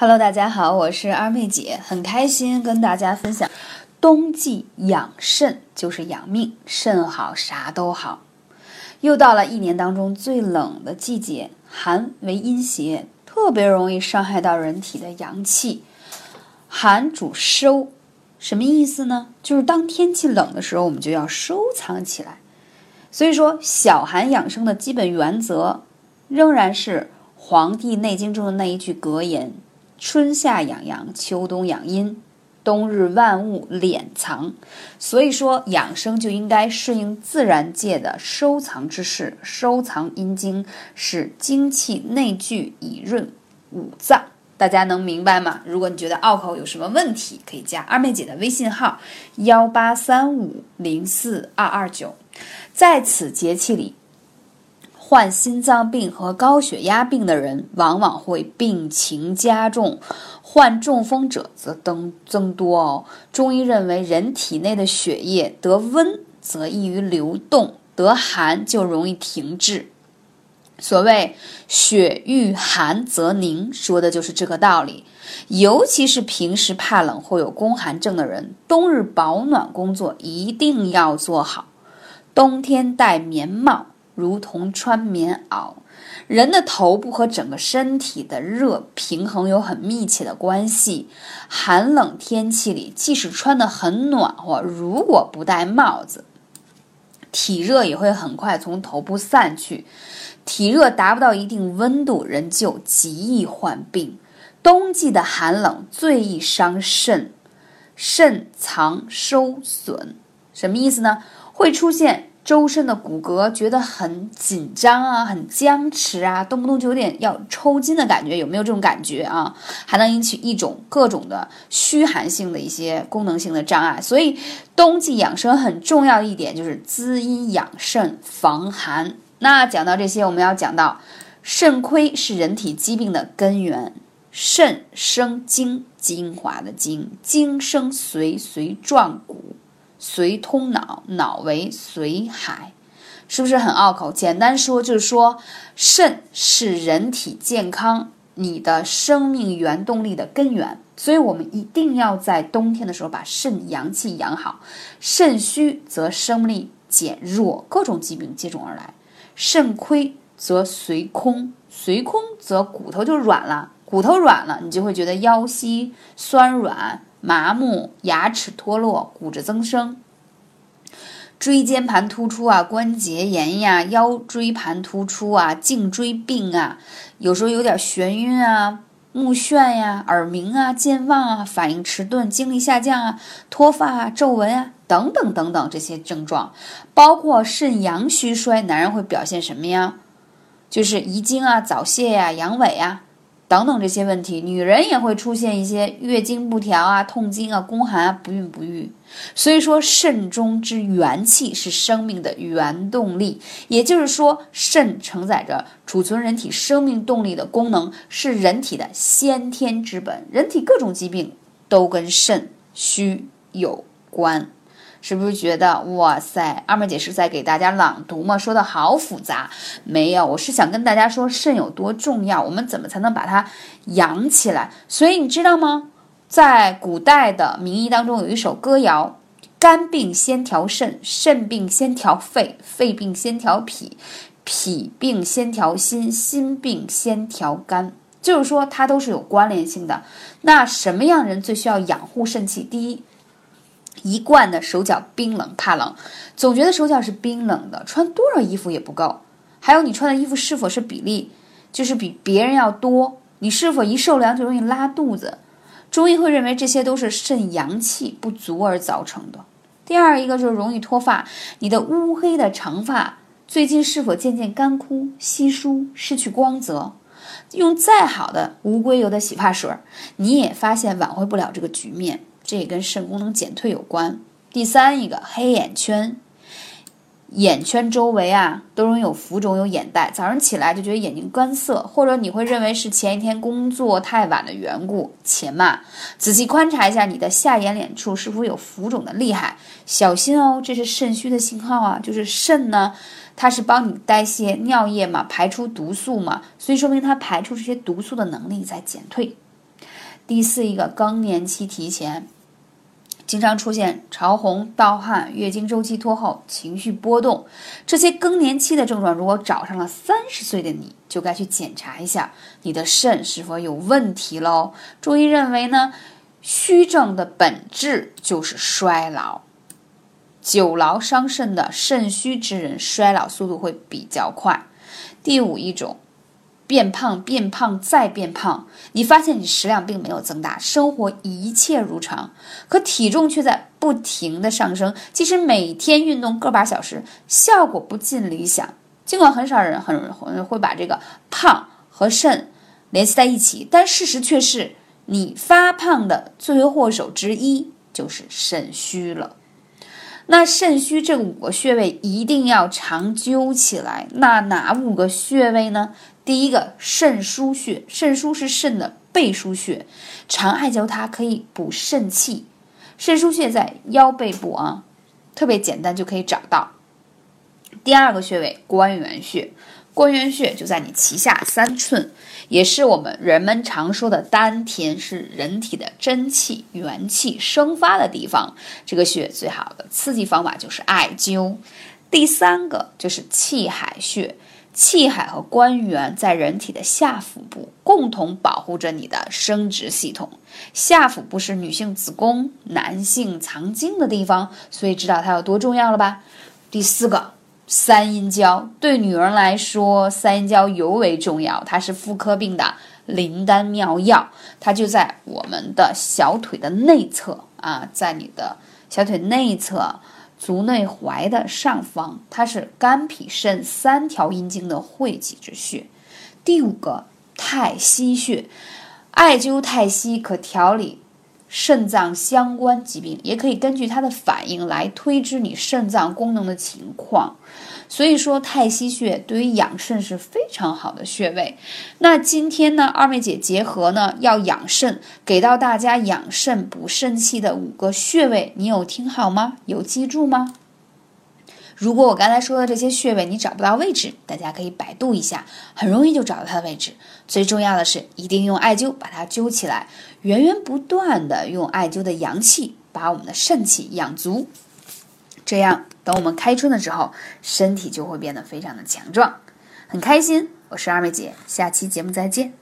Hello， 大家好，我是二妹姐，很开心跟大家分享冬季养肾，就是养命，肾好啥都好。又到了一年当中最冷的季节，寒为阴邪，特别容易伤害到人体的阳气。寒主收，什么意思呢？就是当天气冷的时候，我们就要收藏起来。所以说，小寒养生的基本原则仍然是《黄帝内经》中的那一句格言：春夏养阳，秋冬养阴，冬日万物敛藏。所以说养生就应该顺应自然界的收藏之势，收藏阴精，使精气内聚以润五脏。大家能明白吗？如果你觉得拗口有什么问题，可以加二妹姐的微信号183504229。在此节气里，患心脏病和高血压病的人往往会病情加重，患中风者则增多哦。中医认为，人体内的血液得温则易于流动，得寒就容易停滞。所谓血遇寒则凝，说的就是这个道理。尤其是平时怕冷或有宫寒症的人，冬日保暖工作一定要做好。冬天戴棉帽如同穿棉袄，人的头部和整个身体的热平衡有很密切的关系。寒冷天气里，即使穿得很暖和，如果不戴帽子，体热也会很快从头部散去。体热达不到一定温度，人就极易患病。冬季的寒冷最易伤肾，肾藏收损，什么意思呢？会出现周身的骨骼觉得很紧张啊，很僵持啊，动不动就有点要抽筋的感觉，有没有这种感觉啊？还能引起一种各种的虚寒性的一些功能性的障碍。所以冬季养生很重要一点就是滋阴养肾防寒。那讲到这些，我们要讲到肾亏是人体疾病的根源。肾生精，精华的精，精生髓，髓壮骨，髓通脑，脑为髓海，是不是很拗口？简单说就是说，肾是人体健康、你的生命原动力的根源，所以我们一定要在冬天的时候把肾阳气养好。肾虚则生命力减弱，各种疾病接踵而来；肾亏则髓空，髓空则骨头就软了，骨头软了，你就会觉得腰膝酸软、麻木，牙齿脱落，骨质增生，椎间盘突出啊，关节炎呀、腰椎盘突出啊，颈椎病啊，有时候有点眩晕啊、目眩呀、耳鸣啊、健忘啊、反应迟钝、精力下降啊、脱发啊、皱纹啊等等等等这些症状。包括肾阳虚衰，男人会表现什么呀？就是遗精啊、早泄呀、阳痿啊等等这些问题。女人也会出现一些月经不调啊、痛经啊、宫寒啊、不孕不育。所以说肾中之元气是生命的原动力，也就是说肾承载着储存人体生命动力的功能，是人体的先天之本。人体各种疾病都跟肾虚有关。是不是觉得哇塞，二妹姐是在给大家朗读吗？说的好复杂。没有，我是想跟大家说肾有多重要，我们怎么才能把它养起来。所以你知道吗，在古代的名医当中有一首歌谣：肝病先调肾，肾病先调肺，肺病先调脾，脾病先调心，心病先调肝。就是说它都是有关联性的。那什么样人最需要养护肾气？第一，一贯的手脚冰冷怕冷，总觉得手脚是冰冷的，穿多少衣服也不够。还有你穿的衣服是否是比例，就是比别人要多，你是否一受凉就容易拉肚子。中医会认为这些都是肾阳气不足而造成的。第二一个就是容易脱发，你的乌黑的长发最近是否渐渐干枯、稀疏、失去光泽？用再好的无硅油的洗发水，你也发现挽回不了这个局面，这也跟肾功能减退有关。第三一个，黑眼圈，眼圈周围啊都容易有浮肿、有眼袋，早上起来就觉得眼睛干涩，或者你会认为是前一天工作太晚的缘故。且慢仔细观察一下你的下眼睑处是否有浮肿的厉害，小心哦，这是肾虚的信号啊。就是肾呢，它是帮你代谢尿液嘛，排出毒素嘛，所以说明它排出这些毒素的能力在减退。第四一个更年期提前，经常出现潮红、盗汗、月经周期拖后、情绪波动，这些更年期的症状如果找上了30岁的你，就该去检查一下你的肾是否有问题喽。中医认为呢，虚症的本质就是衰老，久劳伤肾的肾虚之人衰老速度会比较快。第五一种，变胖再变胖，你发现你食量并没有增大，生活一切如常，可体重却在不停的上升，即使每天运动个把小时，效果不尽理想。尽管很少人会把这个胖和肾联系在一起，但事实却是你发胖的罪魁祸首之一就是肾虚了。那肾虚这5个穴位一定要常灸起来，那哪5个穴位呢？第一个肾腧穴，肾腧是肾的背腧穴，常艾灸它可以补肾气。肾腧穴在腰背部啊，特别简单就可以找到。第二个穴位关元穴，关元穴就在你脐下3寸，也是我们人们常说的丹田，是人体的真气元气生发的地方，这个穴最好的刺激方法就是艾灸。第3个就是气海穴，气海和关元在人体的下腹部，共同保护着你的生殖系统。下腹部是女性子宫、男性藏经的地方，所以知道它有多重要了吧。第4个三阴交，对女人来说三阴交尤为重要，它是妇科病的灵丹妙药，它就在我们的小腿的内侧啊，在你的小腿内侧足内踝的上方，它是肝脾肾3条阴经的汇集之穴。第5个太溪穴，艾灸太溪可调理肾脏相关疾病，也可以根据它的反应来推知你肾脏功能的情况，所以说太溪穴对于养肾是非常好的穴位。那今天呢，二妹姐结合呢要养肾，给到大家养肾补肾气的5个穴位，你有听好吗？有记住吗？如果我刚才说的这些穴位你找不到位置，大家可以百度一下，很容易就找到它的位置。最重要的是一定用艾灸把它灸起来，源源不断的用艾灸的阳气把我们的肾气养足，这样等我们开春的时候，身体就会变得非常的强壮。很开心，我是二妹姐，下期节目再见。